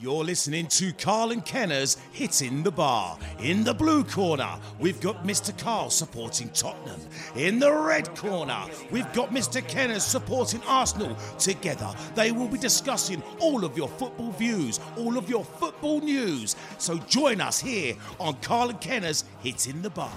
You're listening to Carl and Kenner's Hitting the Bar. In the blue corner, we've got Mr. Carl supporting Tottenham. In the red corner, we've got Mr. Kenner supporting Arsenal. Together, they will be discussing all of your football views, all of your football news. So join us here on Carl and Kenner's Hitting the Bar.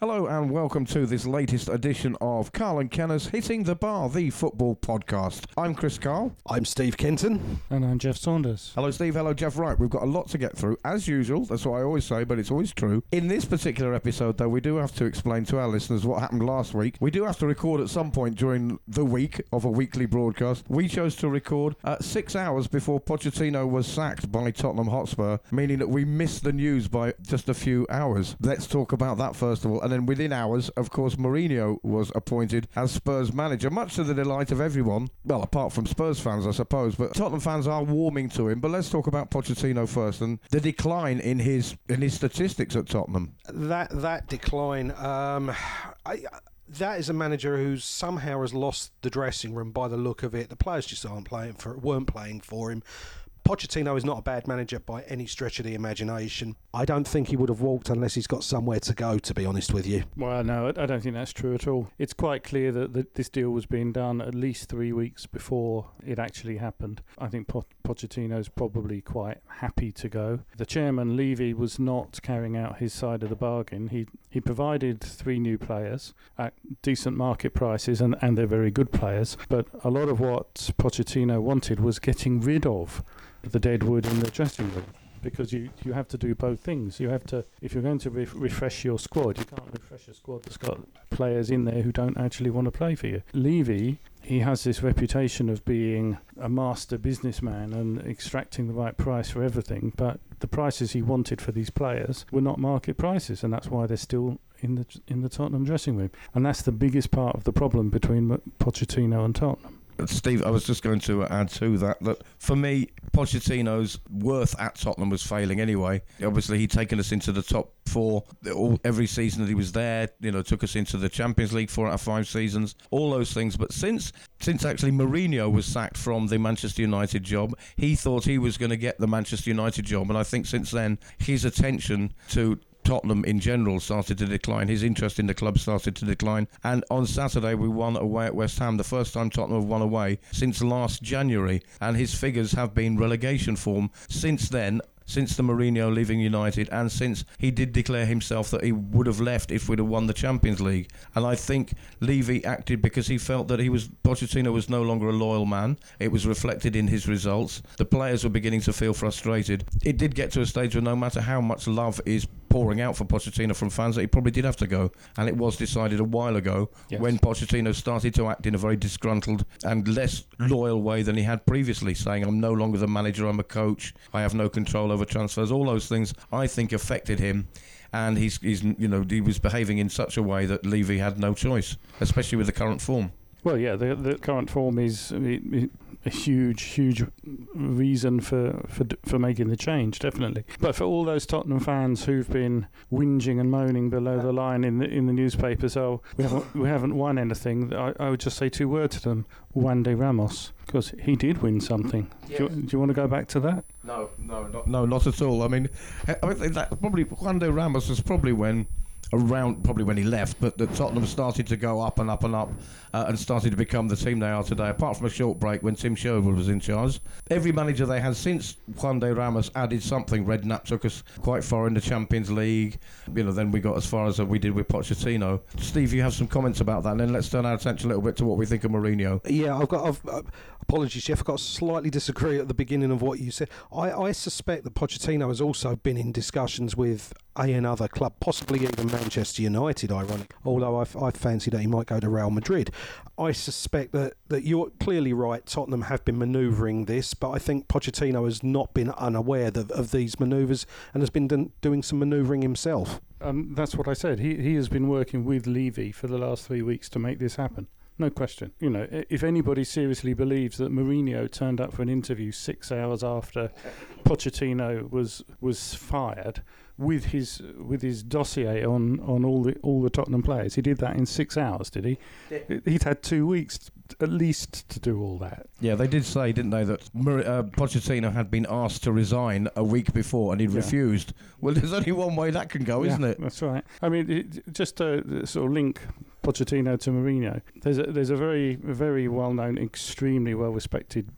Hello and welcome to this latest edition of Carl and Kenner's Hitting the Bar, the football podcast. I'm Chris Carl. I'm Steve Kenton. And I'm Jeff Saunders. Hello Steve, hello Jeff. Right, we've got a lot to get through, as usual. That's what I always say, but it's always true. In this particular episode, though, we do have to explain to our listeners what happened last week. We do have to record at some point during the week of a weekly broadcast. We chose to record 6 hours before Pochettino was sacked by Tottenham Hotspur, meaning that we missed the news by just a few hours. Let's talk about that first of all. And then within hours, of course, Mourinho was appointed as Spurs manager, much to the delight of everyone, well, apart from Spurs fans, I suppose, but Tottenham fans are warming to him. But let's talk about Pochettino first and the decline in his statistics at Tottenham. That decline, that is a manager who somehow has lost the dressing room by the look of it. The players just weren't playing for him. Pochettino is not a bad manager by any stretch of the imagination. I don't think he would have walked unless he's got somewhere to go, to be honest with you. Well, no, I don't think that's true at all. It's quite clear that this deal was being done at least 3 weeks before it actually happened. I think Pochettino's probably quite happy to go. The chairman, Levy, was not carrying out his side of the bargain. He provided 3 new players at decent market prices, and they're very good players. But a lot of what Pochettino wanted was getting rid of the dead wood in the dressing room, because you have to do both things. You have to, if you're going to refresh your squad, you can't refresh a squad that's got players in there who don't actually want to play for you. Levy, he has this reputation of being a master businessman and extracting the right price for everything, but the prices he wanted for these players were not market prices, and that's why they're still in the Tottenham dressing room. And that's the biggest part of the problem between Pochettino and Tottenham. Steve, I was just going to add to that for me, Pochettino's worth at Tottenham was failing anyway. Obviously, he'd taken us into the top 4 every season that he was there, took us into the Champions League 4 out of 5 seasons, all those things. But since actually Mourinho was sacked from the Manchester United job, he thought he was going to get the Manchester United job. And I think since then, his attention to Tottenham in general started to decline. His interest in the club started to decline. And on Saturday, we won away at West Ham, the first time Tottenham have won away since last January. And his figures have been relegation form since then, since the Mourinho leaving United, and since he did declare himself that he would have left if we'd have won the Champions League. And I think Levy acted because he felt that Pochettino was no longer a loyal man. It was reflected in his results. The players were beginning to feel frustrated. It did get to a stage where no matter how much love is pouring out for Pochettino from fans, that he probably did have to go. And it was decided a while ago, yes, when Pochettino started to act in a very disgruntled and less loyal way than he had previously, saying, I'm no longer the manager, I'm a coach, I have no control over transfers. All those things, I think, affected him, and he was behaving in such a way that Levy had no choice, especially with the current form. Well, yeah, the current form is a huge reason for making the change, definitely. But for all those Tottenham fans who've been whinging and moaning below the line in the newspapers, we haven't won anything, I would just say 2 words to them: Juande Ramos, because he did win something. Yes. Do you want to go back to that? No, not at all. I mean that probably Juande Ramos was probably when he left, but the Tottenham started to go up and up and up, and started to become the team they are today, apart from a short break when Tim Sherwood was in charge. Every manager they had since Juande Ramos added something. Redknapp took us quite far in the Champions League, then we got as far as we did with Pochettino. Steve, you have some comments about that, and then let's turn our attention a little bit to what we think of Mourinho. Yeah, apologies, Jeff, I've got to slightly disagree at the beginning of what you said. I suspect that Pochettino has also been in discussions with another club, possibly even Manchester United, ironic, although I fancy that he might go to Real Madrid. I suspect that you're clearly right, Tottenham have been manoeuvring this, but I think Pochettino has not been unaware of these manoeuvres and has been doing some manoeuvring himself. That's what I said, he has been working with Levy for the last 3 weeks to make this happen. No question. If anybody seriously believes that Mourinho turned up for an interview 6 hours after Pochettino was fired, with his dossier on all the Tottenham players. He did that in 6 hours, did he? Yeah. He'd had 2 weeks at least to do all that. Yeah, they did say, didn't they, that Pochettino had been asked to resign a week before and he'd refused. Well, there's only one way that can go, isn't it? That's right. I mean, just to sort of link Pochettino to Mourinho, there's a very, very well-known, extremely well-respected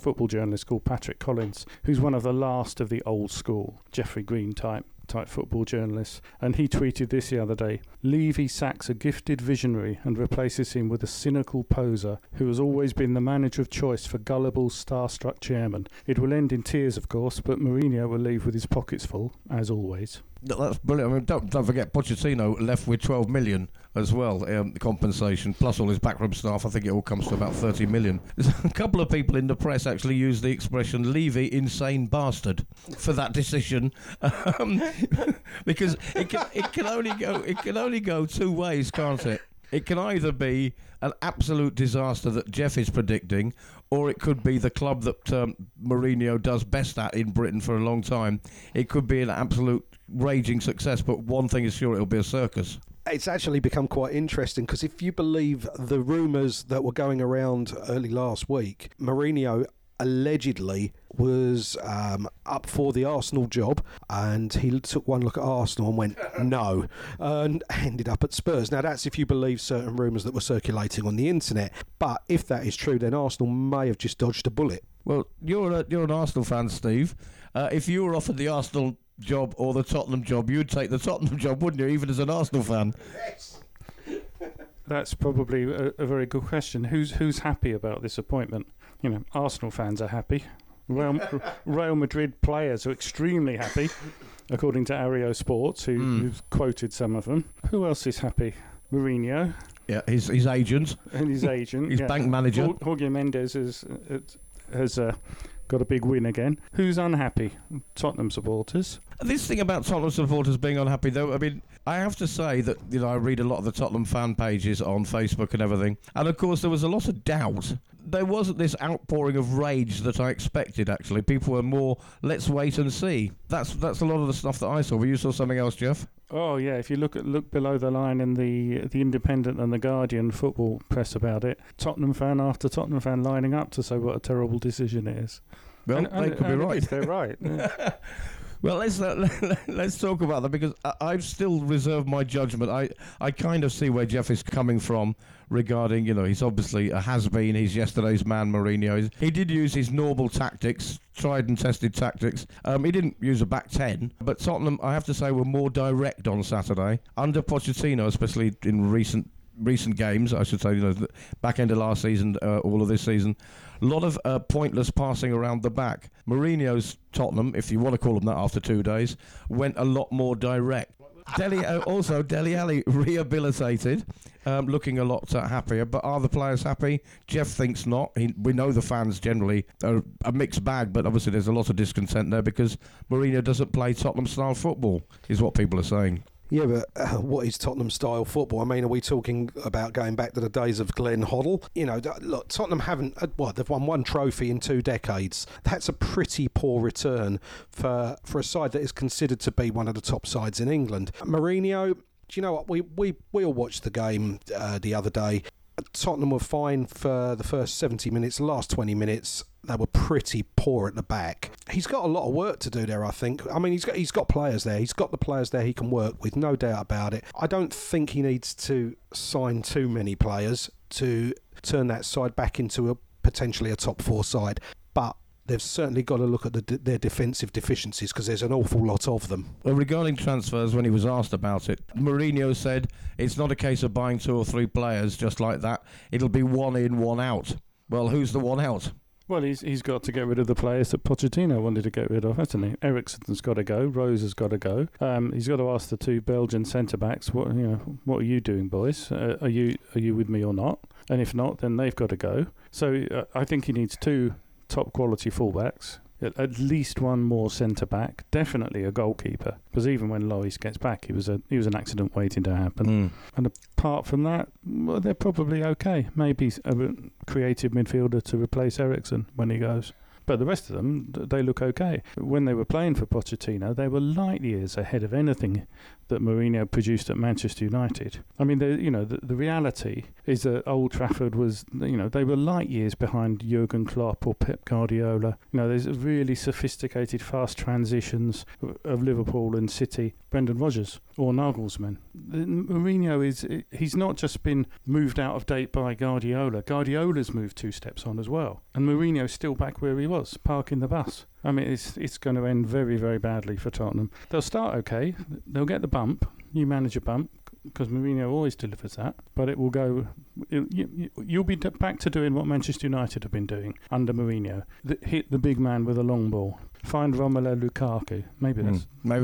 football journalist called Patrick Collins, who's one of the last of the old school Geoffrey Green type football journalists, and he tweeted this the other day: Levy sacks a gifted visionary and replaces him with a cynical poser who has always been the manager of choice for gullible, starstruck chairmen. It will end in tears, of course, but Mourinho will leave with his pockets full, as always. That's brilliant. I mean, don't forget, Pochettino left with 12 million as well, the compensation, plus all his backroom staff. I think it all comes to about 30 million. A couple of people in the press actually used the expression Levy insane bastard for that decision, because it can only go two ways, can't it? It can either be an absolute disaster that Jeff is predicting, or it could be the club that Mourinho does best at in Britain for a long time. It could be an absolute raging success, but one thing is sure, it'll be a circus. It's actually become quite interesting, because if you believe the rumours that were going around early last week, Mourinho allegedly was up for the Arsenal job, and he took one look at Arsenal and went no, and ended up at Spurs. Now, that's if you believe certain rumours that were circulating on the internet, but if that is true, then Arsenal may have just dodged a bullet. Well, you're an Arsenal fan, Steve. If you were offered the Arsenal job or the Tottenham job, you'd take the Tottenham job, wouldn't you, even as an Arsenal fan? Yes. That's probably a very good question. Who's happy about this appointment? You know, Arsenal fans are happy. Real Madrid players are extremely happy, according to Ario Sports, who's quoted some of them. Who else is happy? Mourinho. Yeah, his agent. And his agent. His bank manager. Jorge Mendes has got a big win again. Who's unhappy? Tottenham supporters. This thing about Tottenham supporters being unhappy, though, I mean, I have to say that, you know, I read a lot of the Tottenham fan pages on Facebook and everything, and of course there was a lot of doubt. There wasn't this outpouring of rage that I expected, actually. People were more, let's wait and see. That's a lot of the stuff that I saw. But you saw something else, Jeff? Oh, yeah. If you look below the line in the Independent and the Guardian football press about it, Tottenham fan after Tottenham fan lining up to say what a terrible decision it is. Well, they could be right. They're right. Yeah. Well, let's talk about that, because I've still reserved my judgment. I kind of see where Jeff is coming from regarding, you know, he's obviously a has-been. He's yesterday's man, Mourinho. He did use his normal tactics, tried and tested tactics. He didn't use a back 10, but Tottenham, I have to say, were more direct on Saturday. Under Pochettino, especially in recent games, I should say, you know, the back end of last season, all of this season, a lot of pointless passing around the back. Mourinho's Tottenham, if you want to call them that after 2 days, went a lot more direct. Dele Alli rehabilitated, looking a lot happier. But are the players happy? Jeff thinks not. We know the fans generally are a mixed bag, but obviously there's a lot of discontent there because Mourinho doesn't play Tottenham-style football, is what people are saying. Yeah, but what is Tottenham-style football? I mean, are we talking about going back to the days of Glenn Hoddle? You know, look, Tottenham haven't... they've won one trophy in 2 decades. That's a pretty poor return for a side that is considered to be one of the top sides in England. Mourinho, do you know what? We all watched the game the other day. Tottenham were fine for the first 70 minutes. The last 20 minutes, they were pretty poor at the back. He's got a lot of work to do there, I think. I mean, he's got players there. He's got the players there he can work with, no doubt about it. I don't think he needs to sign too many players to turn that side back into potentially a top 4 side. But they've certainly got to look at their defensive deficiencies, because there's an awful lot of them. Well, regarding transfers, when he was asked about it, Mourinho said it's not a case of buying 2 or 3 players just like that. It'll be one in, one out. Well, who's the one out? Well, he's got to get rid of the players that Pochettino wanted to get rid of, hasn't he? Eriksson's got to go. Rose has got to go. He's got to ask the 2 Belgian centre backs, what are you doing, boys? Are you with me or not? And if not, then they've got to go. So I think he needs 2 top quality fullbacks. At least one more centre back, definitely a goalkeeper. Because even when Loris gets back, he was an accident waiting to happen. Mm. And apart from that, well, they're probably okay. Maybe a creative midfielder to replace Eriksen when he goes. But the rest of them, they look okay. When they were playing for Pochettino, they were light years ahead of anything that Mourinho produced at Manchester United. I mean, the reality is that Old Trafford was, they were light years behind Jurgen Klopp or Pep Guardiola. There's really sophisticated, fast transitions of Liverpool and City, Brendan Rodgers or Nagelsmann. Mourinho he's not just been moved out of date by Guardiola. Guardiola's moved two steps on as well. And Mourinho's still back where he was, parking the bus. I mean, it's going to end very, very badly for Tottenham. They'll start okay. They'll get the bump. You manage a bump, because Mourinho always delivers that. But it will go... You'll be back to doing what Manchester United have been doing under Mourinho. Hit the big man with a long ball. Find Romelu Lukaku. Maybe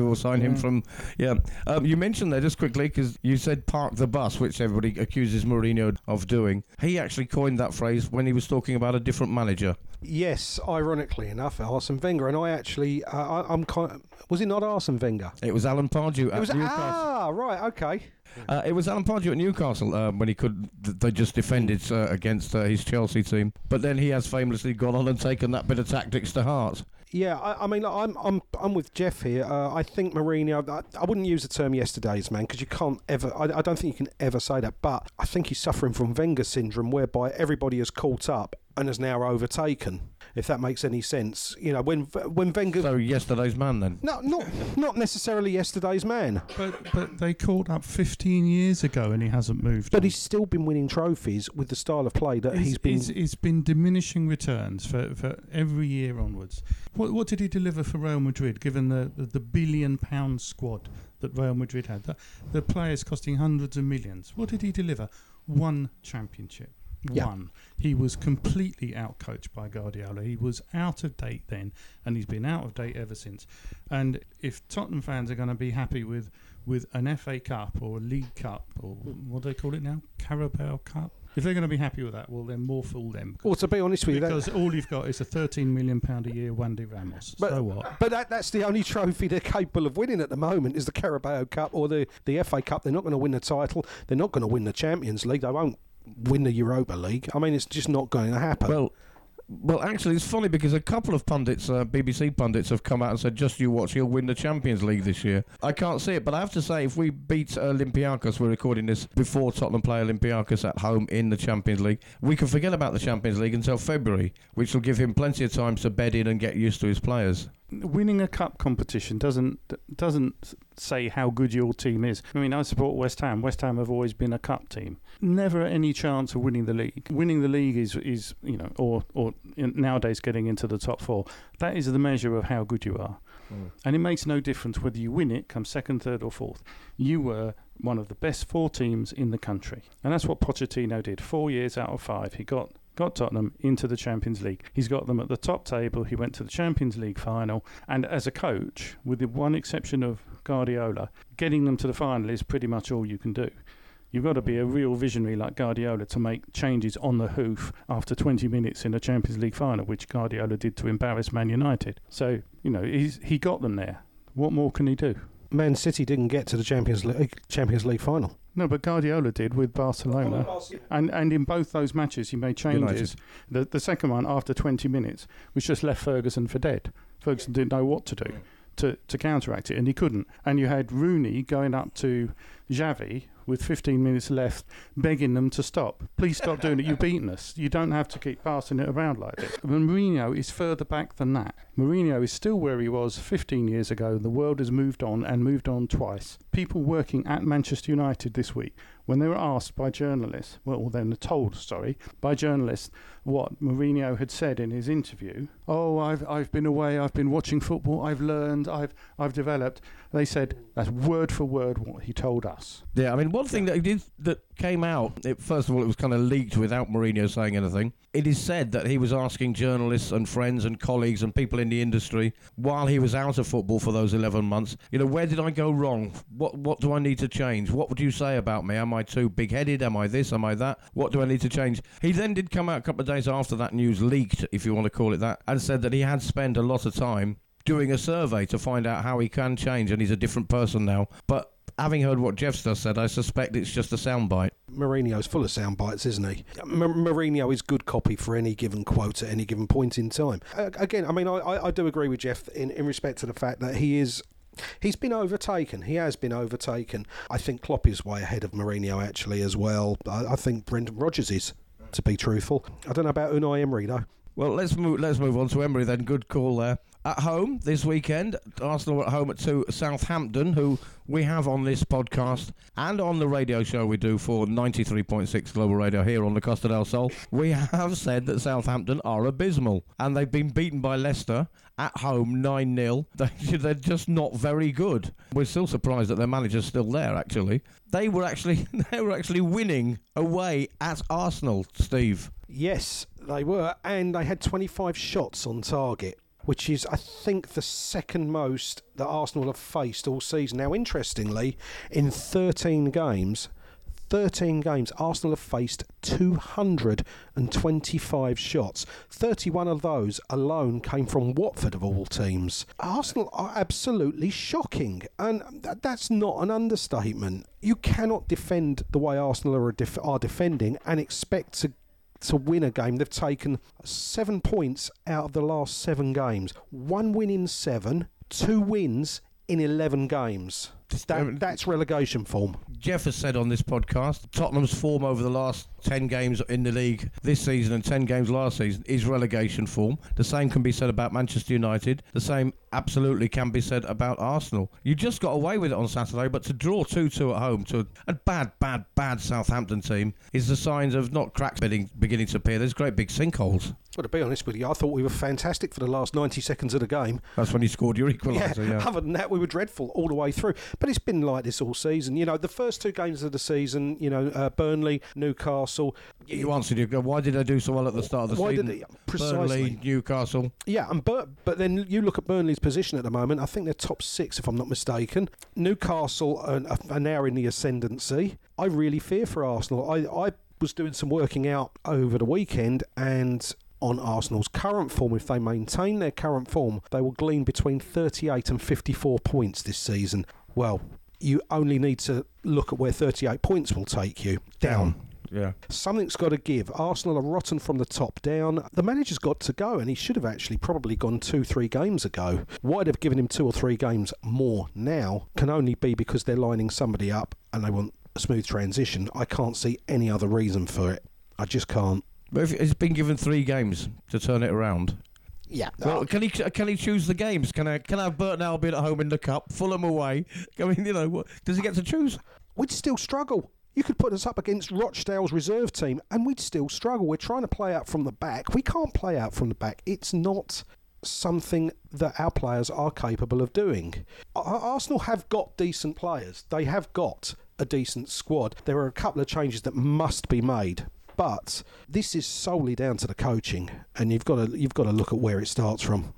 we'll sign him from... Yeah. You mentioned that just quickly, because you said park the bus, which everybody accuses Mourinho of doing. He actually coined that phrase when he was talking about a different manager. Yes, ironically enough, Arsene Wenger. And I actually... was it not Arsene Wenger? It was Alan Pardew at Newcastle. Ah, right, okay. It was Alan Pardew at Newcastle when he could... They just defended against his Chelsea team. But then he has famously gone on and taken that bit of tactics to heart. Yeah, I mean, I'm with Jeff here. I think Mourinho, I wouldn't use the term yesterday's man, because you can't ever, I don't think you can ever say that, but I think he's suffering from Wenger syndrome, whereby everybody has caught up and is now overtaken, if that makes any sense. When Wenger... So yesterday's man, then? No, not necessarily yesterday's man. But they caught up 15 years ago and he hasn't moved on. He's still been winning trophies with the style of play that he's been... It's been diminishing returns for every year onwards. What did he deliver for Real Madrid, given the billion-pound squad that Real Madrid had? The players costing hundreds of millions. What did he deliver? One championship. Yeah. One. He was completely outcoached by Guardiola. He was out of date then, and he's been out of date ever since. And if Tottenham fans are going to be happy with an FA Cup or a League Cup, or what do they call it now? Carabao Cup? If they're going to be happy with that, well, then more fool them. Well, to be honest with you... Because all you've got is a £13 million a year Juande Ramos. But, so what? But that's the only trophy they're capable of winning at the moment, is the Carabao Cup or the FA Cup. They're not going to win the title. They're not going to win the Champions League. They won't win the Europa League. I mean, it's just not going to happen. Well, actually, it's funny because a couple of pundits, BBC pundits, have come out and said, just you watch, he'll win the Champions League this year. I can't see it, but I have to say, if we beat Olympiacos, we're recording this before Tottenham play Olympiacos at home in the Champions League, we can forget about the Champions League until February, which will give him plenty of time to bed in and get used to his players. Winning a cup competition doesn't say how good your team is. I mean, I support West Ham. West Ham have always been a cup team. Never any chance of winning the league. Winning the league is or nowadays getting into the top four. That is the measure of how good you are. Mm. And it makes no difference whether you win it, come second, third or fourth. You were one of the best four teams in the country. And that's what Pochettino did. 4 years out of five, he got Tottenham into the Champions League. He's got them at the top table. He went to the Champions League final. And as a coach, with the one exception of Guardiola, getting them to the final is pretty much all you can do. You've got to be a real visionary like Guardiola to make changes on the hoof after 20 minutes in a Champions League final, which Guardiola did to embarrass Man United. So, he got them there. What more can he do? Man City didn't get to the Champions League final. No, but Guardiola did with Barcelona. And in both those matches, he made changes. The second one, after 20 minutes, was just left Ferguson for dead. Ferguson didn't know what to do to counteract it, and he couldn't. And you had Rooney going up to Xavi with 15 minutes left, begging them to stop. Please stop doing it. You've beaten us. You don't have to keep passing it around like this. And Mourinho is further back than that. Mourinho is still where he was 15 years ago. The world has moved on and moved on twice. People working at Manchester United this week, when they were asked by journalists, told by journalists what Mourinho had said in his interview, I've been away, I've been watching football, I've learned, I've developed. They said that's word for word what he told us. Yeah, I mean, one thing that he did that came out, first of all, it was kind of leaked without Mourinho saying anything. It is said that he was asking journalists and friends and colleagues and people in the industry while he was out of football for those 11 months, where did I go wrong? What do I need to change? What would you say about me? Am I too big-headed? Am I this? Am I that? What do I need to change? He then did come out a couple of days after that news leaked, if you want to call it that, and said that he had spent a lot of time doing a survey to find out how he can change, and he's a different person now. But having heard what Jeff's just said, I suspect it's just a soundbite. Mourinho's full of sound bites, isn't he? Mourinho is good copy for any given quote at any given point in time. Again, I mean, I do agree with Jeff in respect to the fact that he's been overtaken. He has been overtaken. I think Klopp is way ahead of Mourinho, actually, as well. I think Brendan Rodgers is, to be truthful. I don't know about Unai Emery, though. Well, let's move on to Emery then. Good call there. At home this weekend, Arsenal at home to Southampton, who we have on this podcast and on the radio show we do for 93.6 Global Radio here on the Costa del Sol. We have said that Southampton are abysmal, and they've been beaten by Leicester at home 9-0. They're just not very good. We're still surprised that their manager's still there, actually. They were actually winning away at Arsenal, Steve. Yes, they were, and they had 25 shots on target, which is, I think, the second most that Arsenal have faced all season. Now, interestingly, in 13 games, Arsenal have faced 225 shots. 31 of those alone came from Watford, of all teams. Arsenal are absolutely shocking, and that's not an understatement. You cannot defend the way Arsenal are defending and expect to win a game. They've taken 7 points out of the last 7 games. 1 win in 7, 2 wins in 11 games. That's relegation form. Jeff has said on this podcast, Tottenham's form over the last 10 games in the league this season and 10 games last season is relegation form. The same can be said about Manchester United. The same absolutely can be said about Arsenal. You just got away with it on Saturday, but to draw 2-2 at home to a bad Southampton team is the signs of not cracks beginning to appear. There's great big sinkholes. Well, to be honest with you, I thought we were fantastic for the last 90 seconds of the game. That's when you scored your equaliser. Yeah. Other than that, we were dreadful all the way through. But it's been like this all season. You know, the first 2 games of the season, Burnley, Newcastle. You answered your, why did they do so well at the start of the season? Precisely. Burnley, Newcastle. Yeah, but then you look at Burnley's position at the moment. I think they're top 6, if I'm not mistaken. Newcastle are now in the ascendancy. I really fear for Arsenal. I was doing some working out over the weekend, and on Arsenal's current form, if they maintain their current form, they will glean between 38 and 54 points this season. Well, you only need to look at where 38 points will take you. Down. Yeah. Something's got to give. Arsenal are rotten from the top down. The manager's got to go, and he should have actually probably gone 2-3 games ago. Why they've given him 2 or 3 games more now can only be because they're lining somebody up and they want a smooth transition. I can't see any other reason for it. I just can't. But if he's been given 3 games to turn it around. Yeah. Well, can he choose the games? Can I have Burton Albion at home in the cup, Fulham away? I mean, does he get to choose? We'd still struggle. You could put us up against Rochdale's reserve team, and we'd still struggle. We're trying to play out from the back. We can't play out from the back. It's not something that our players are capable of doing. Arsenal have got decent players. They have got a decent squad. There are a couple of changes that must be made. But this is solely down to the coaching, and you've got to look at where it starts from,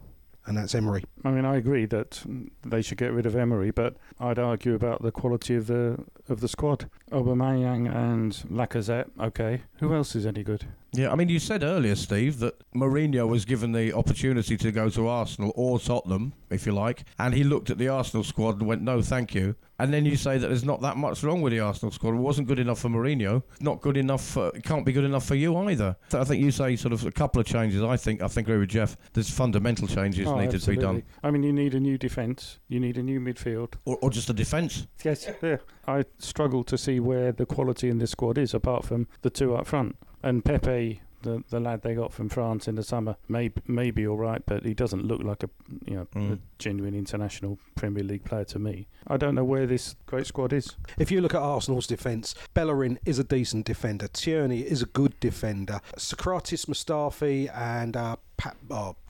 and that's Emery. I mean, I agree that they should get rid of Emery, but I'd argue about the quality of the squad. Aubameyang and Lacazette, okay. Who else is any good? Yeah, I mean, you said earlier, Steve, that Mourinho was given the opportunity to go to Arsenal or Tottenham, if you like, and he looked at the Arsenal squad and went, no, thank you. And then you say that there's not that much wrong with the Arsenal squad. It wasn't good enough for Mourinho. Not good enough. It can't be good enough for you either. So I think you say sort of a couple of changes. I think agree with Jeff. There's fundamental changes needed to be done. I mean, you need a new defence. You need a new midfield. Or just a defence. Yes, yeah. I struggle to see where the quality in this squad is, apart from the 2 up front. And Pepe, the lad they got from France in the summer, may be all right, but he doesn't look like a genuine international Premier League player to me. I don't know where this great squad is. If you look at Arsenal's defence, Bellerin is a decent defender. Tierney is a good defender. Socrates Mustafi and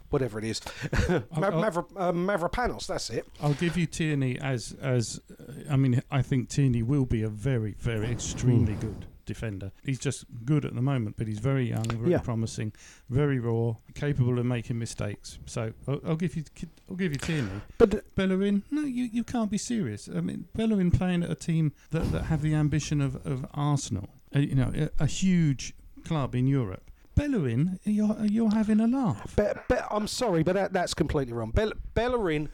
whatever it is, Mavropanos, that's it. I'll give you Tierney I think Tierney will be a very, very extremely good defender. He's just good at the moment, but he's very young, very promising, very raw, capable of making mistakes. So I'll give you Tierney. But Bellerin, no, you can't be serious. I mean, Bellerin playing at a team that have the ambition of Arsenal, a huge club in Europe. Bellerin, you're having a laugh. I'm sorry, but that's completely wrong. Bellerin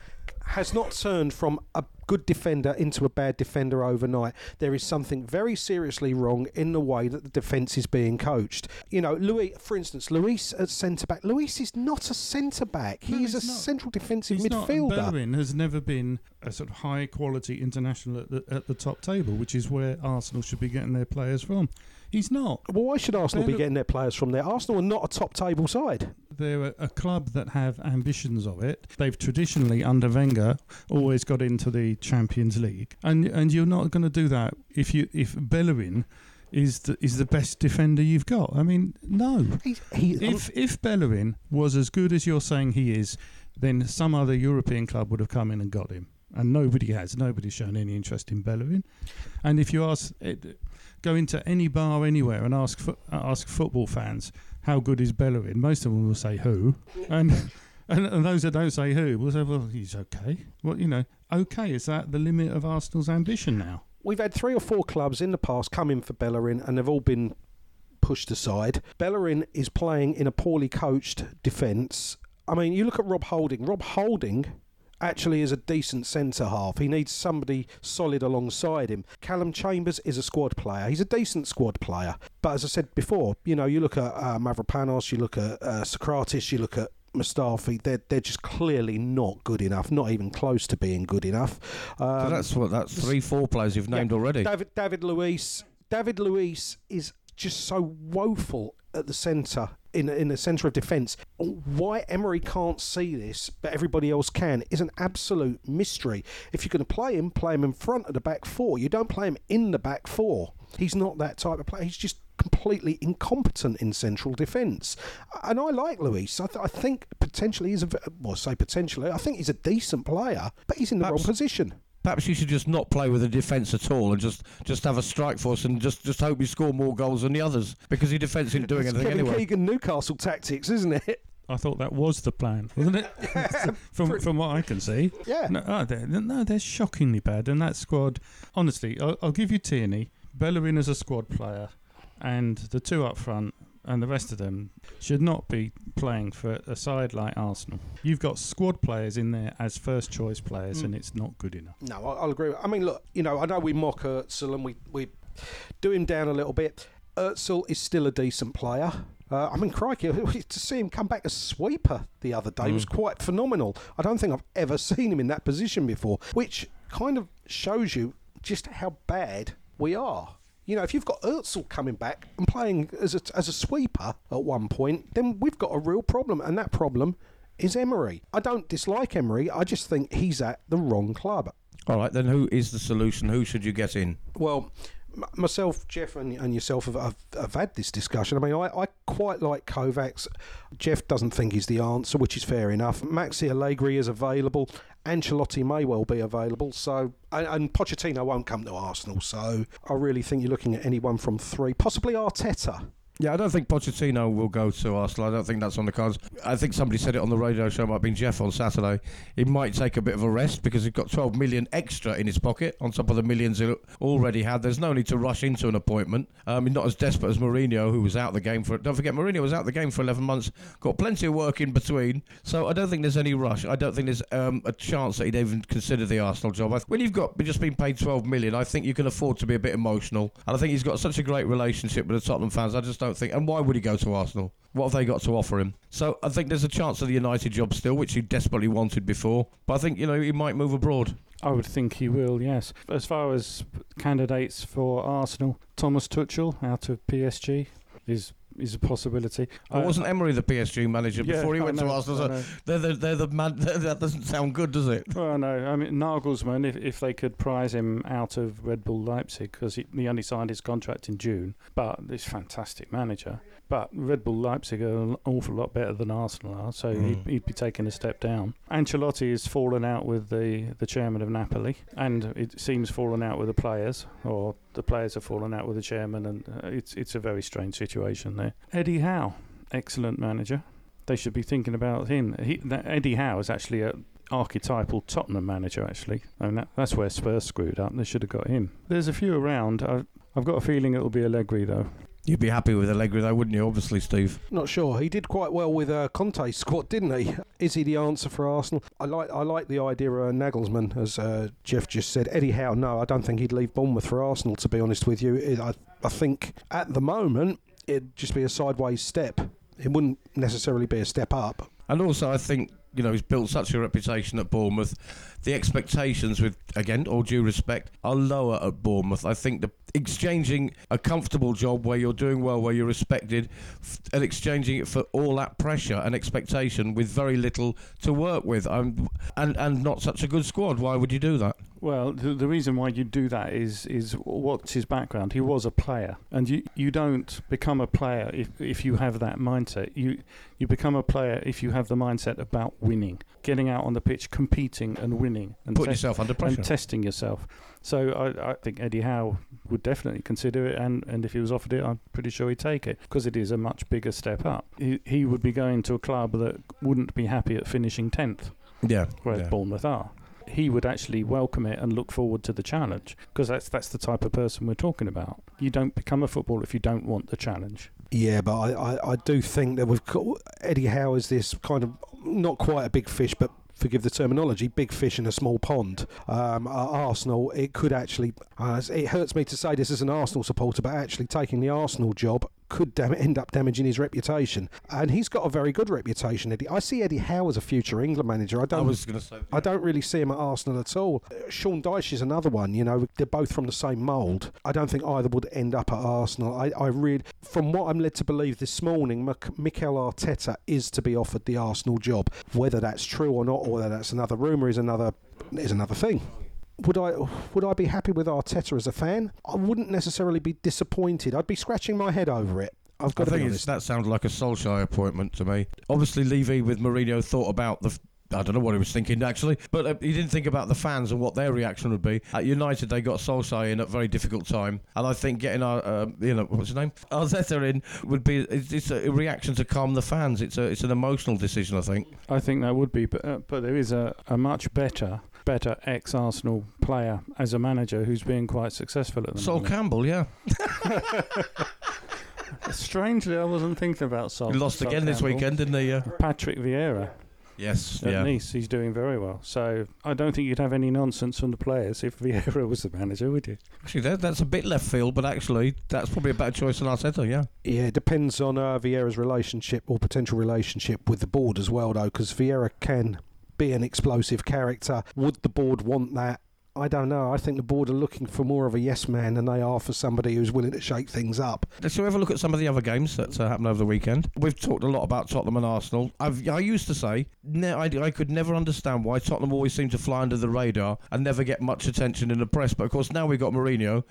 has not turned from a good defender into a bad defender overnight. There is something very seriously wrong in the way that the defence is being coaced. You know, Luis at centre-back. Luis is not a centre-back. He is a central defensive midfielder. Bellerin has never been a sort of high-quality international at the top table, which is where Arsenal should be getting their players from. He's not. Well, why should Arsenal be getting their players from there? Arsenal are not a top-table side. They're a club that have ambitions of it. They've traditionally, under Wenger, always got into the Champions League, and you're not going to do that if Bellerin is the best defender you've got. I mean, no. If Bellerin was as good as you're saying he is, then some other European club would have come in and got him, and nobody has. Nobody's shown any interest in Bellerin. And if you go into any bar anywhere and ask football fans how good is Bellerin, most of them will say who, and those that don't say who will say, well, he's okay. Well, you know, okay, is that the limit of Arsenal's ambition now? We've had 3 or 4 clubs in the past come in for Bellerin, and they've all been pushed aside. Bellerin is playing in a poorly coached defence. I mean, you look at Rob Holding. Rob Holding actually is a decent centre-half. He needs somebody solid alongside him. Callum Chambers is a squad player. He's a decent squad player. But as I said before, you know, you look at Mavropanos, you look at Socrates, you look at Mustafi, they're just clearly not good enough, not even close to being good enough. So that's 3-4 players you've named already. David Luiz is just so woeful at the centre, in the centre of defence. Why Emery can't see this, but everybody else can, is an absolute mystery. If you're going to play him in front of the back four. You don't play him in the back four. He's not that type of player. He's just completely incompetent in central defence. And I like Luis. I think potentially I think he's a decent player, but he's in the wrong position. Perhaps you should just not play with a defence at all and just have a strike force and just hope you score more goals than the others, because your defence isn't doing anything anyway. It's Kevin Keegan Newcastle tactics, isn't it? I thought that was the plan, wasn't it? From what I can see. Yeah. No, they're shockingly bad. And that squad, honestly, I'll give you Tierney, Bellerin as a squad player, and the two up front and the rest of them should not be playing for a side like Arsenal. You've got squad players in there as first choice players, and it's not good enough. No, I'll agree with you. I mean, look, you know, I know we mock Özil and we do him down a little bit. Özil is still a decent player. I mean, crikey, to see him come back as sweeper the other day was quite phenomenal. I don't think I've ever seen him in that position before, which kind of shows you just how bad we are. You know, if you've got Özil coming back and playing as a sweeper at one point, then we've got a real problem, and that problem is Emery. I don't dislike Emery, I just think he's at the wrong club. All right, then who is the solution? Who should you get in? Well, myself, Jeff, and yourself have had this discussion. I mean, I quite like Kovacs. Jeff doesn't think he's the answer, which is fair enough. Maxi Allegri is available. Ancelotti may well be available, so and Pochettino won't come to Arsenal, so I really think you're looking at anyone from 3, possibly Arteta. Yeah, I don't think Pochettino will go to Arsenal. I don't think that's on the cards. I think somebody said it on the radio show, might have been Jeff on Saturday. He might take a bit of a rest because he's got 12 million extra in his pocket on top of the millions he already had. There's no need to rush into an appointment. He's not as desperate as Mourinho, who was out the game for... Don't forget, Mourinho was out the game for 11 months, got plenty of work in between, so I don't think there's any rush. I don't think there's a chance that he'd even consider the Arsenal job. When you've got just been paid 12 million, I think you can afford to be a bit emotional. And I think he's got such a great relationship with the Tottenham fans. I just don't think, and why would he go to Arsenal? What have they got to offer him? So I think there's a chance of the United job still, which he desperately wanted before, but I think, you know, he might move abroad. I would think he will, yes. As far as candidates for Arsenal, Thomas Tuchel out of PSG is a possibility. Wasn't Emery the PSG manager before he went to Arsenal? So they're the man. That doesn't sound good, does it? Well, no. I mean, Nagelsmann, if they could prize him out of Red Bull Leipzig, because he only signed his contract in June, but he's a fantastic manager. But Red Bull Leipzig are an awful lot better than Arsenal are, so he'd be taking a step down. Ancelotti has fallen out with the chairman of Napoli, and it seems fallen out with the players, or the players have fallen out with the chairman, and it's a very strange situation there. Eddie Howe, excellent manager. They should be thinking about him. Eddie Howe is actually an archetypal Tottenham manager, actually. I mean, that's where Spurs screwed up. They should have got him. There's a few around. I've got a feeling it'll be Allegri, though. You'd be happy with Allegri though, wouldn't you, obviously, Steve? Not sure. He did quite well with Conte's squad, didn't he? Is he the answer for Arsenal? I like the idea of Nagelsmann, as Jeff just said. Eddie Howe, no, I don't think he'd leave Bournemouth for Arsenal, to be honest with you. I think at the moment it'd just be a sideways step. It wouldn't necessarily be a step up. And also I think, you know, he's built such a reputation at Bournemouth. The expectations, with, again, all due respect, are lower at Bournemouth. I think the exchanging a comfortable job where you're doing well, where you're respected, and exchanging it for all that pressure and expectation with very little to work with, and not such a good squad. Why would you do that? Well, the reason why you do that is what's his background? He was a player, and you don't become a player if you have that mindset. You become a player if you have the mindset about winning, getting out on the pitch, competing and winning, and putting yourself under pressure and testing yourself. So I think Eddie Howe would definitely consider it, and if he was offered it, I'm pretty sure he'd take it, because it is a much bigger step up. He would be going to a club that wouldn't be happy at finishing 10th, whereas Bournemouth are. He would actually welcome it and look forward to the challenge, because that's the type of person we're talking about. You don't become a footballer if you don't want the challenge. Yeah, but I do think that we've got Eddie Howe is this kind of, not quite a big fish, but forgive the terminology, big fish in a small pond. At Arsenal, it could actually, it hurts me to say this as an Arsenal supporter, but actually taking the Arsenal job could end up damaging his reputation, and he's got a very good reputation. Eddie, I see Eddie Howe as a future England manager. I don't really see him at Arsenal at all. Sean Dyche is another one. You know, they're both from the same mould. I don't think either would end up at Arsenal. I read from what I'm led to believe this morning, Mikel Arteta is to be offered the Arsenal job. Whether that's true or not, or whether that's another rumour, is another thing. Would I be happy with Arteta as a fan? I wouldn't necessarily be disappointed. I'd be scratching my head over it. I think that sounds like a Solskjaer appointment to me. Obviously, Levy with Mourinho thought about the... I don't know what he was thinking, actually. But he didn't think about the fans and what their reaction would be. At United, they got Solskjaer in at a very difficult time. And I think getting our, what's his name? Arteta in would be... It's a reaction to calm the fans. It's an emotional decision, I think. I think that would be. But there is a much better ex-Arsenal player as a manager who's being quite successful at the moment. Sol Campbell, yeah. Strangely, I wasn't thinking about Sol. He lost again this weekend, didn't he? Patrick Vieira. Yes, at Nice, he's doing very well. So I don't think you'd have any nonsense from the players if Vieira was the manager, would you? Actually, that's a bit left field, but actually that's probably a better choice than Arteta, yeah. Yeah, it depends on Vieira's relationship or potential relationship with the board as well, though, because Vieira can be an explosive character. Would the board want that? I don't know. I think the board are looking for more of a yes man than they are for somebody who's willing to shake things up. Shall we have a look at some of the other games that happened over the weekend? We've talked a lot about Tottenham and Arsenal. I used to say I could never understand why Tottenham always seem to fly under the radar and never get much attention in the press. But of course now we've got Mourinho.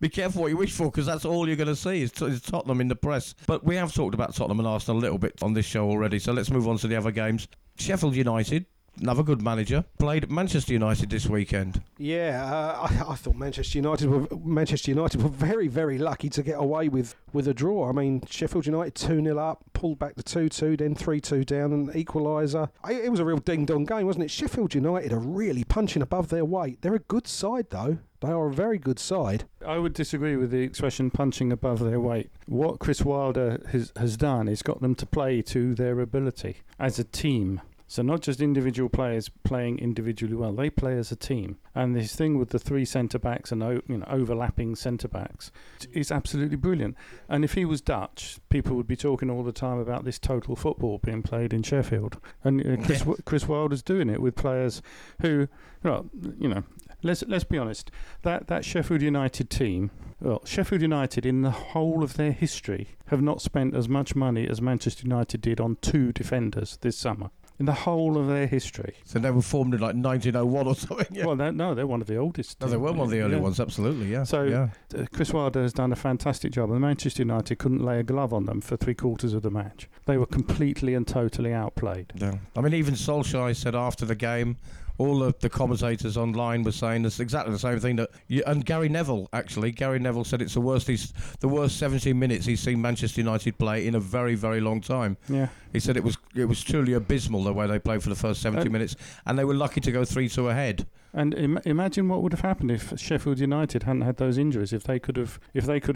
Be careful what you wish for, because that's all you're going to see is Tottenham in the press. But we have talked about Tottenham and Arsenal a little bit on this show already. So let's move on to the other games. Sheffield United, another good manager, played at Manchester United this weekend. Yeah, I thought Manchester United were very, very lucky to get away with a draw. I mean, Sheffield United 2-0 up, pulled back to 2-2, then 3-2 down, an equaliser. It was a real ding-dong game, wasn't it? Sheffield United are really punching above their weight. They're a good side, though. They are a very good side. I would disagree with the expression punching above their weight. What Chris Wilder has done is got them to play to their ability as a team. So not just individual players playing individually well, they play as a team. And this thing with the three centre-backs and overlapping centre-backs is absolutely brilliant. And if he was Dutch, people would be talking all the time about this total football being played in Sheffield. And Chris Wilder's doing it with players who, let's be honest, that Sheffield United team... Well, Sheffield United, in the whole of their history, have not spent as much money as Manchester United did on two defenders this summer. In the whole of their history. So they were formed in 1901 or something. Yeah. Well, they're one of the oldest. No, they were one of the early ones, absolutely, yeah. So Chris Wilder has done a fantastic job, and Manchester United couldn't lay a glove on them for three-quarters of the match. They were completely and totally outplayed. Yeah. I mean, even Solskjaer said after the game, all of the commentators online were saying this, exactly the same thing. And Gary Neville said it's the worst 17 minutes he's seen Manchester United play in a very, very long time. Yeah. He said it was truly abysmal, Another way they played for the first 70 minutes, and they were lucky to go 3-2 ahead. And imagine what would have happened if Sheffield United hadn't had those injuries. If they could have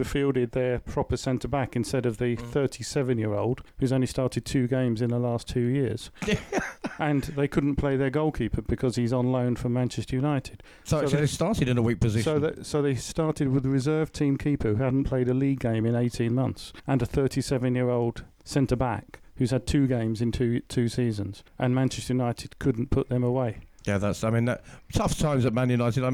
fielded their proper centre back instead of the 37-year-old who's only started 2 games in the last 2 years, and they couldn't play their goalkeeper because he's on loan from Manchester United. So they started in a weak position. So they started with the reserve team keeper who hadn't played a league game in 18 months and a 37-year-old centre back who's had 2 games in two seasons, and Manchester United couldn't put them away. Yeah, tough times at Man United.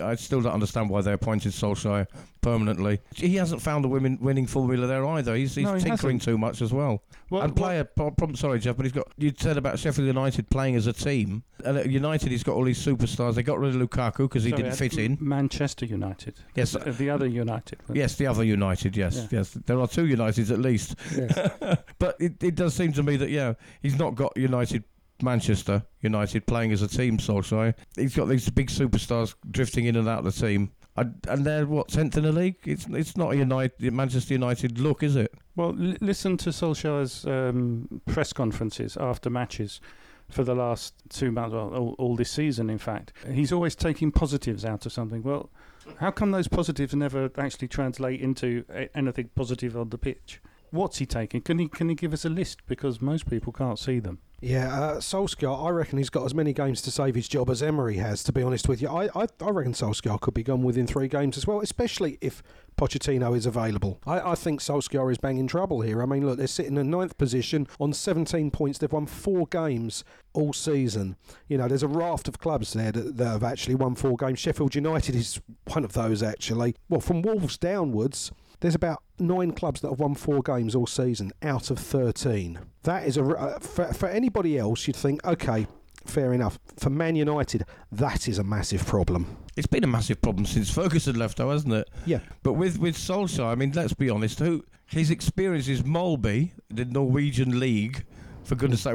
I still don't understand why they appointed Solskjaer permanently. He hasn't found the winning formula there either. He's tinkering too much as well. Sorry, Jeff, but he's got. You said about Sheffield United playing as a team, and at United he's got all these superstars. They got rid of Lukaku because he didn't fit in. Manchester United. Yes, the other United. Yes, the other United. Yes, yeah. Yes. There are 2 Uniteds at least. Yes. But it does seem to me that he's not got United. Manchester United playing as a team, Solskjaer. He's got these big superstars drifting in and out of the team. And they're, 10th in the league? It's not a Manchester United look, is it? Well, listen to Solskjaer's press conferences after matches for the last 2 months, all this season, in fact. He's always taking positives out of something. Well, how come those positives never actually translate into anything positive on the pitch? What's he taking? Can he give us a list? Because most people can't see them. Yeah, Solskjaer, I reckon he's got as many games to save his job as Emery has, to be honest with you. I reckon Solskjaer could be gone within 3 games as well, especially if Pochettino is available. I think Solskjaer is banging trouble here. I mean, look, they're sitting in 9th position on 17 points. They've won 4 games all season. You know, there's a raft of clubs there that have actually won 4 games. Sheffield United is one of those, actually. Well, from Wolves downwards, there's about 9 clubs that have won 4 games all season out of 13. That is for anybody else, you'd think, okay, fair enough. For Man United, that is a massive problem. It's been a massive problem since Ferguson left, though, hasn't it? Yeah. But with Solskjaer, I mean, let's be honest, his experience is Molby, the Norwegian league, for goodness' sake,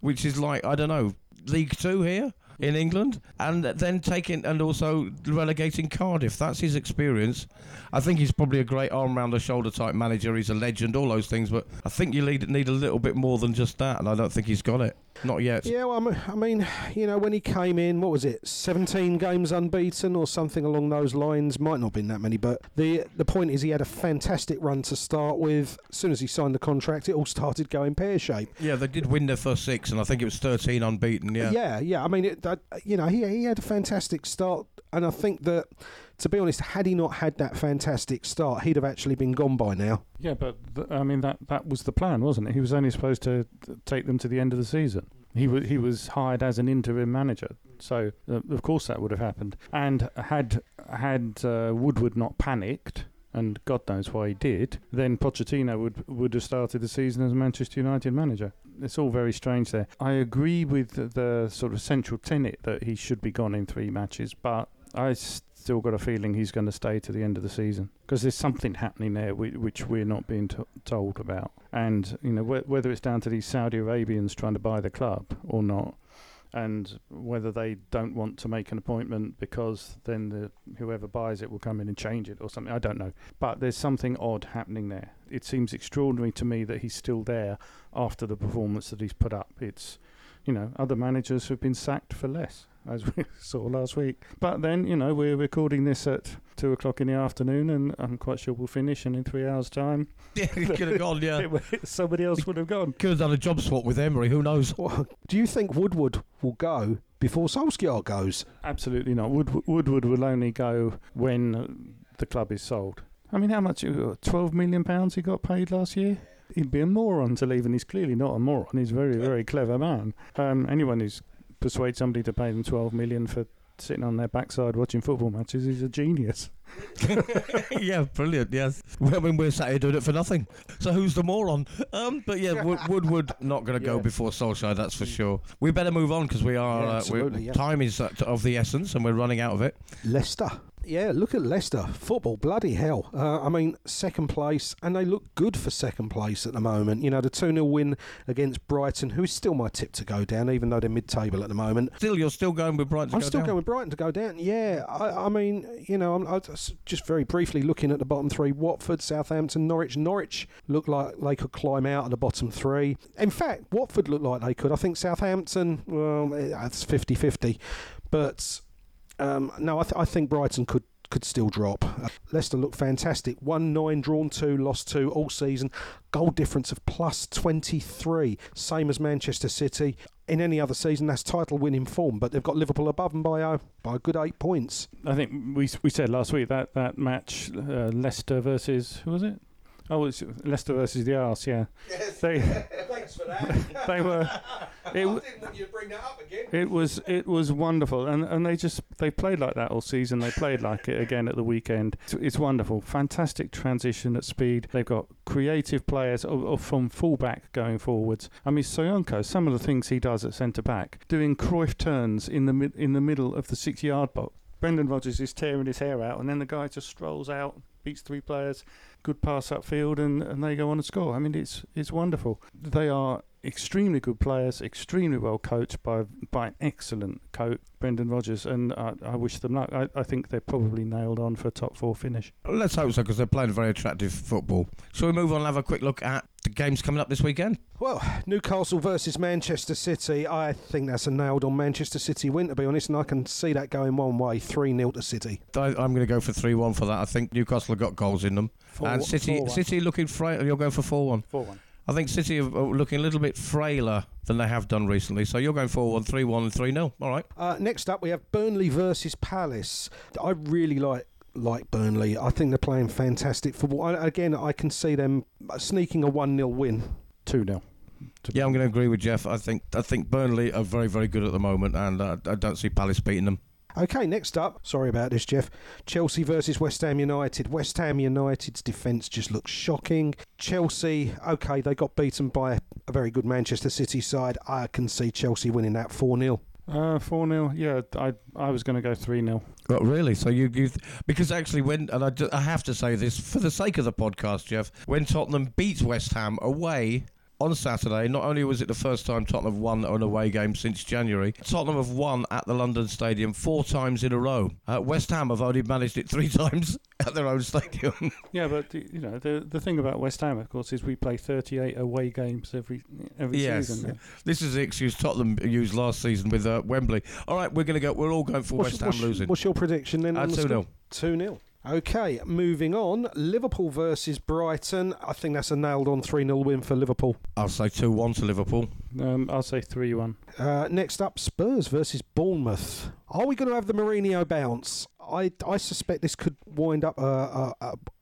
which is like, I don't know, League 2 here in England, and then also relegating Cardiff. That's his experience. I think he's probably a great arm-round-the-shoulder type manager. He's a legend, all those things, but I think you need a little bit more than just that, and I don't think he's got it. Not yet. Yeah, well, I mean, you know, when he came in, what was it, 17 games unbeaten or something along those lines? Might not have been that many, but the point is he had a fantastic run to start with. As soon as he signed the contract, it all started going pear-shaped. Yeah, they did win their first 6, and I think it was 13 unbeaten, yeah. Yeah, I mean, he had a fantastic start, and I think that, to be honest, had he not had that fantastic start, he'd have actually been gone by now. Yeah, but that was the plan, wasn't it? He was only supposed to take them to the end of the season. He was hired as an interim manager, so of course that would have happened. And had Woodward not panicked, and God knows why he did, then Pochettino would have started the season as Manchester United manager. It's all very strange there. I agree with the sort of central tenet that he should be gone in 3 matches, but I still got a feeling he's going to stay to the end of the season because there's something happening there which we're not being told about. And, you know, whether it's down to these Saudi Arabians trying to buy the club or not, and whether they don't want to make an appointment because then whoever buys it will come in and change it or something, I don't know. But there's something odd happening there. It seems extraordinary to me that he's still there after the performance that he's put up. It's, you know, other managers have been sacked for less, as we saw last week. But then, you know, we're recording this at 2:00 in the afternoon, and I'm quite sure we'll finish, and in 3 hours' time... Yeah, he could have gone, yeah. Somebody else would have gone. Could have done a job swap with Emery, who knows? Well, do you think Woodward will go before Solskjaer goes? Absolutely not. Woodward will only go when the club is sold. I mean, how much? £12 million he got paid last year? He'd be a moron to leave, and he's clearly not a moron. He's a very, very clever man. Anyone who's persuade somebody to pay them $12 million for sitting on their backside watching football matches is a genius. Yeah, brilliant. Yes, well, I mean, we're sat here doing it for nothing, so who's the moron? But yeah, Woodward not going to go before Solskjaer, that's for sure. We better move on because we are time is of the essence and we're running out of it. Leicester Yeah, look at Leicester. Football, bloody hell. I mean, second place, and they look good for second place at the moment. You know, the 2-0 win against Brighton, who is still my tip to go down, even though they're mid-table at the moment. Still, you're still going with Brighton to go down? I'm still going with Brighton to go down, yeah. I mean, you know, I just very briefly looking at the bottom three, Watford, Southampton, Norwich. Norwich look like they could climb out of the bottom three. In fact, Watford looked like they could. I think Southampton, well, that's 50-50. But... I think Brighton could still drop. Leicester looked fantastic. 1-9, drawn 2, lost 2 all season. Goal difference of plus 23, same as Manchester City. In any other season, that's title-winning form, but they've got Liverpool above them by a good 8 points. I think we said last week that match, Leicester versus... who was it? Oh, it's Leicester versus the Arse, yeah. Yes. Thanks for that. They were... I didn't want you to bring that up again. It was wonderful, and they played like that all season. They played like it again at the weekend. It's wonderful, fantastic transition at speed. They've got creative players from full-back going forwards. I mean, Soyuncu, some of the things he does at centre-back, doing Cruyff turns in the middle of the 6-yard box. Brendan Rodgers is tearing his hair out, and then the guy just strolls out, beats three players, good pass upfield, and they go on and score. I mean, it's wonderful. They are extremely good players, extremely well coached by an excellent coach, Brendan Rodgers, and I wish them luck. I think they're probably nailed on for a top four finish. Let's hope so, because they're playing very attractive football. Shall we move on and have a quick look at the games coming up this weekend? Well, Newcastle versus Manchester City. I think that's a nailed on Manchester City win, to be honest, and I can see that going one way, 3-0 to City. I'm going to go for 3-1 for that. I think Newcastle have got goals in them. City looking frail. You're going for 4-1? 4-1. I think City are looking a little bit frailer than they have done recently. So you're going 4-1, 3-1 and 3-0. All right. Next up, we have Burnley versus Palace. I really like Burnley. I think they're playing fantastic football. Again, I can see them sneaking a 1-0 win. 2-0. Yeah, I'm going to agree with Jeff. I think Burnley are very, very good at the moment, and I don't see Palace beating them. OK, next up, sorry about this, Jeff, Chelsea versus West Ham United. West Ham United's defence just looks shocking. Chelsea, OK, they got beaten by a very good Manchester City side. I can see Chelsea winning that 4-0. 4-0, yeah, I was going to go 3-0. Oh, really? So you because actually I have to say this, for the sake of the podcast, Jeff, when Tottenham beats West Ham away... on Saturday, not only was it the first time Tottenham have won an away game since January, Tottenham have won at the London Stadium 4 times in a row. West Ham have only managed it 3 times at their own stadium. Yeah, but you know the thing about West Ham, of course, is we play 38 away games every season. Yes, this is the excuse Tottenham used last season with Wembley. All right, we're going to go. We're all going for West Ham losing. What's your prediction then? 2-0. 2-0. OK, moving on. Liverpool versus Brighton. I think that's a nailed-on 3-0 win for Liverpool. I'll say 2-1 to Liverpool. I'll say 3-1. Next up, Spurs versus Bournemouth. Are we going to have the Mourinho bounce? I suspect this could wind up a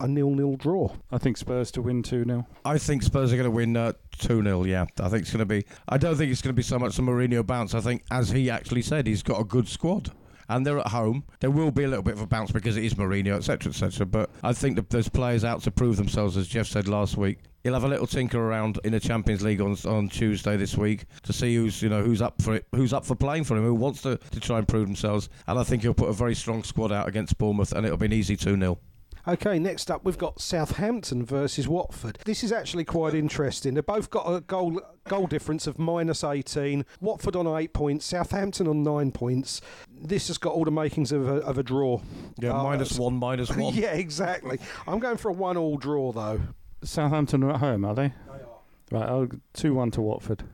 0-0 draw. I think Spurs to win 2-0. I think Spurs are going to win 2-0, yeah. I think it's going to be... I don't think it's going to be so much a Mourinho bounce. I think, as he actually said, he's got a good squad. And they're at home. There will be a little bit of a bounce because it is Mourinho, etc., etc. But I think that there's players out to prove themselves, as Jeff said last week. He'll have a little tinker around in the Champions League on Tuesday this week to see who's up for it, who's up for playing for him, who wants to try and prove themselves. And I think he'll put a very strong squad out against Bournemouth, and it'll be an easy 2-0. OK, next up, we've got Southampton versus Watford. This is actually quite interesting. They've both got a goal difference of minus 18. Watford on 8 points, Southampton on 9 points. This has got all the makings of a draw. Yeah, minus one. Yeah, exactly. I'm going for a 1-1 draw, though. Southampton are at home, are they? They are. Right, 2-1 to Watford.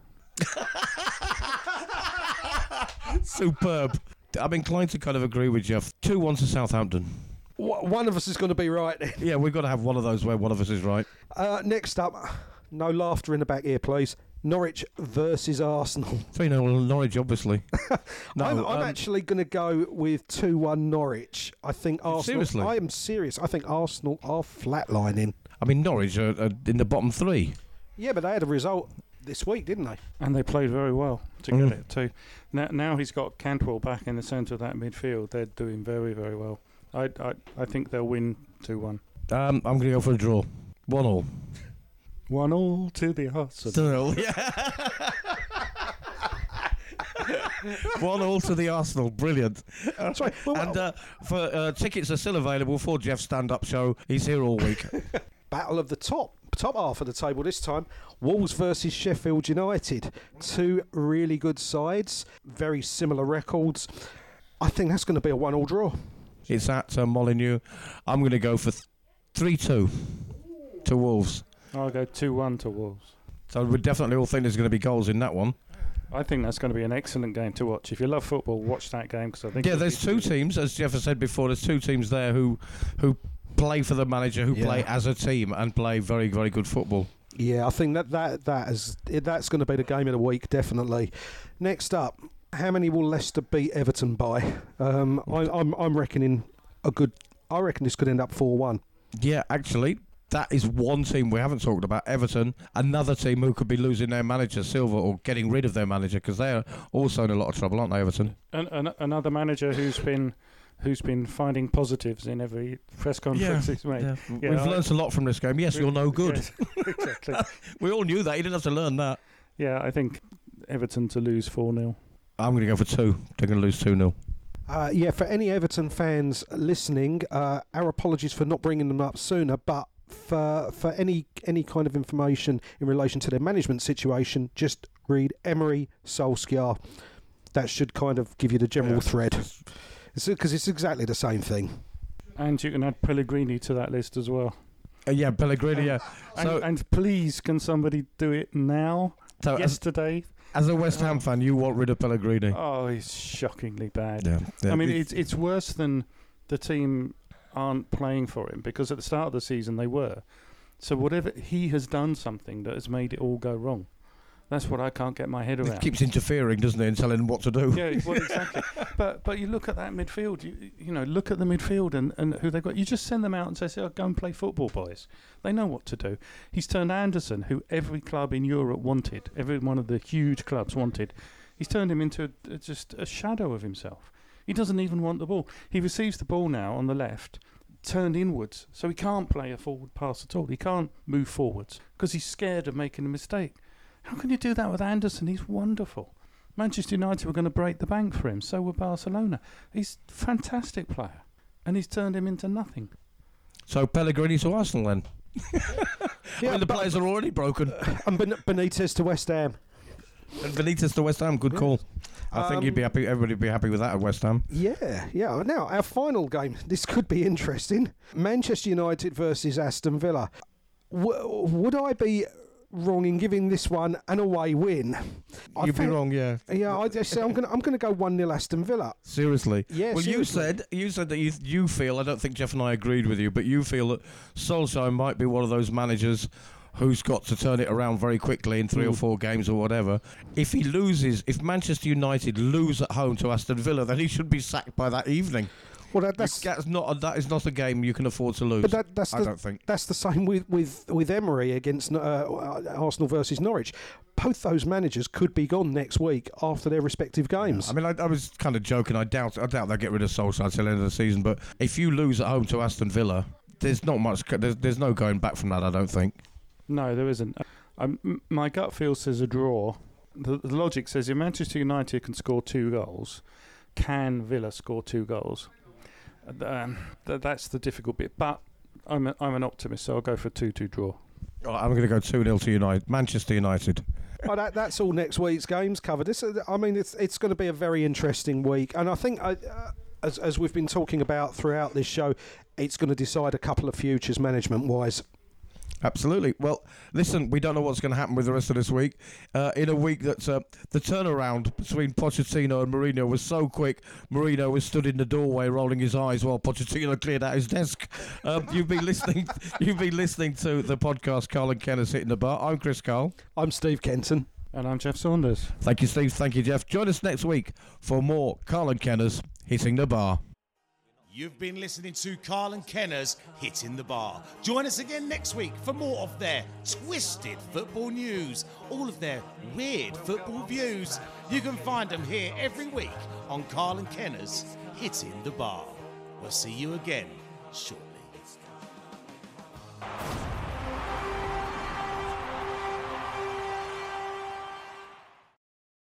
Superb. I'm inclined to kind of agree with Jeff. 2-1 to Southampton. One of us is going to be right. Yeah, we've got to have one of those where one of us is right. Next up, no laughter in the back here, please. Norwich versus Arsenal. 3-0 Norwich, obviously. No, I'm actually going to go with 2-1 Norwich. I think Arsenal... Seriously? I am serious. I think Arsenal are flatlining. I mean, Norwich are in the bottom 3. Yeah, but they had a result this week, didn't they? And they played very well to get it, too. Now he's got Cantwell back in the centre of that midfield. They're doing very, very well. I think they'll win 2-1. I'm going to go for a draw. 1-1. 1-1 to the Arsenal. Yeah. 1-1 to the Arsenal. Brilliant. That's right. Well, and tickets are still available for Jeff's stand-up show. He's here all week. Battle of the top half of the table this time. Wolves versus Sheffield United. Two really good sides, very similar records. I think that's going to be a 1-1 draw. It's at Molineux. I'm going to go for 3-2 to Wolves. I'll go 2-1 to Wolves. So we definitely all think there's going to be goals in that one. I think that's going to be an excellent game to watch. If you love football, watch that game, because I think there's two teams, as Jeff has said before. There's two teams there who play for the manager, who play as a team and play very, very good football. Yeah, I think that's going to be the game of the week, definitely. Next up, how many will Leicester beat Everton by? I'm reckoning a good. I reckon this could end up 4-1. Yeah, actually. That is one team we haven't talked about, Everton. Another team who could be losing their manager, Silva, or getting rid of their manager, because they're also in a lot of trouble, aren't they, Everton? And another manager who's been finding positives in every press conference he's made. Yeah. Yeah, we've learnt a lot from this game. Yes, you're no good. Yes, exactly. We all knew that. You didn't have to learn that. Yeah, I think Everton to lose 4-0. I'm going to go for 2. They're going to lose 2-0. For any Everton fans listening, our apologies for not bringing them up sooner, but for any kind of information in relation to their management situation, just read Emery, Solskjaer. That should kind of give you the general thread, because it's exactly the same thing. And you can add Pellegrini to that list as well. Pellegrini. And please, can somebody do it now? So yesterday, as a West Ham fan, you want rid of Pellegrini? Oh, he's shockingly bad. Yeah. I mean, it's worse than the team aren't playing for him, because at the start of the season they were. So whatever, he has done something that has made it all go wrong. That's what I can't get my head around. It keeps interfering, doesn't it, and telling him what to do. Yeah, well, exactly. But you look at that midfield, you know, look at the midfield and who they've got. You just send them out and say, go and play football, boys. They know what to do. He's turned Anderson, who every club in Europe wanted, every one of the huge clubs wanted, he's turned him into just a shadow of himself. He doesn't even want the ball. He receives the ball now on the left, turned inwards, so he can't play a forward pass at all. He can't move forwards because he's scared of making a mistake. How can you do that with Anderson? He's wonderful. Manchester United were going to break the bank for him. So were Barcelona. He's a fantastic player, and he's turned him into nothing. So Pellegrini to Arsenal then? The players are already broken. And Benitez to West Ham. Good call. I think you'd be happy. Everybody would be happy with that at West Ham. Yeah. Now, our final game. This could be interesting. Manchester United versus Aston Villa. Would I be wrong in giving this one an away win? You'd be wrong, yeah. Yeah, I just say I'm going to go 1-0 Aston Villa. Seriously? Yes. Well, you said that you feel, I don't think Jeff and I agreed with you, but you feel that Solskjaer might be one of those managers who's got to turn it around very quickly in three or four games or whatever. If he loses, if Manchester United lose at home to Aston Villa, then he should be sacked by that evening. Well, that is not a game you can afford to lose. But I don't think that's the same with Emery against Arsenal versus Norwich. Both those managers could be gone next week after their respective games. Yeah. I mean, I was kind of joking. I doubt they'll get rid of Solskjaer until the end of the season. But if you lose at home to Aston Villa, there's not much. There's no going back from that, I don't think. No, there isn't. My gut feel says a draw. The logic says if Manchester United can score 2 goals, can Villa score 2 goals? That's the difficult bit. But I'm an optimist, so I'll go for a 2-2 draw. I'm going to go 2-0 to Manchester United. Oh, that's all next week's games covered. It's going to be a very interesting week. And I think, as we've been talking about throughout this show, it's going to decide a couple of futures management-wise. Absolutely. Well, listen, we don't know what's going to happen with the rest of this week. In a week that the turnaround between Pochettino and Mourinho was so quick, Mourinho was stood in the doorway rolling his eyes while Pochettino cleared out his desk. You've been listening to the podcast Carl and Ken Are Sitting the Bar. I'm Chris Carl. I'm Steve Kenton. And I'm Jeff Saunders. Thank you, Steve. Thank you, Jeff. Join us next week for more Carl and Kenner's Hitting the Bar. You've been listening to Carl and Kenner's Hitting the Bar. Join us again next week for more of their twisted football news, all of their weird football views. You can find them here every week on Carl and Kenner's Hitting the Bar. We'll see you again shortly.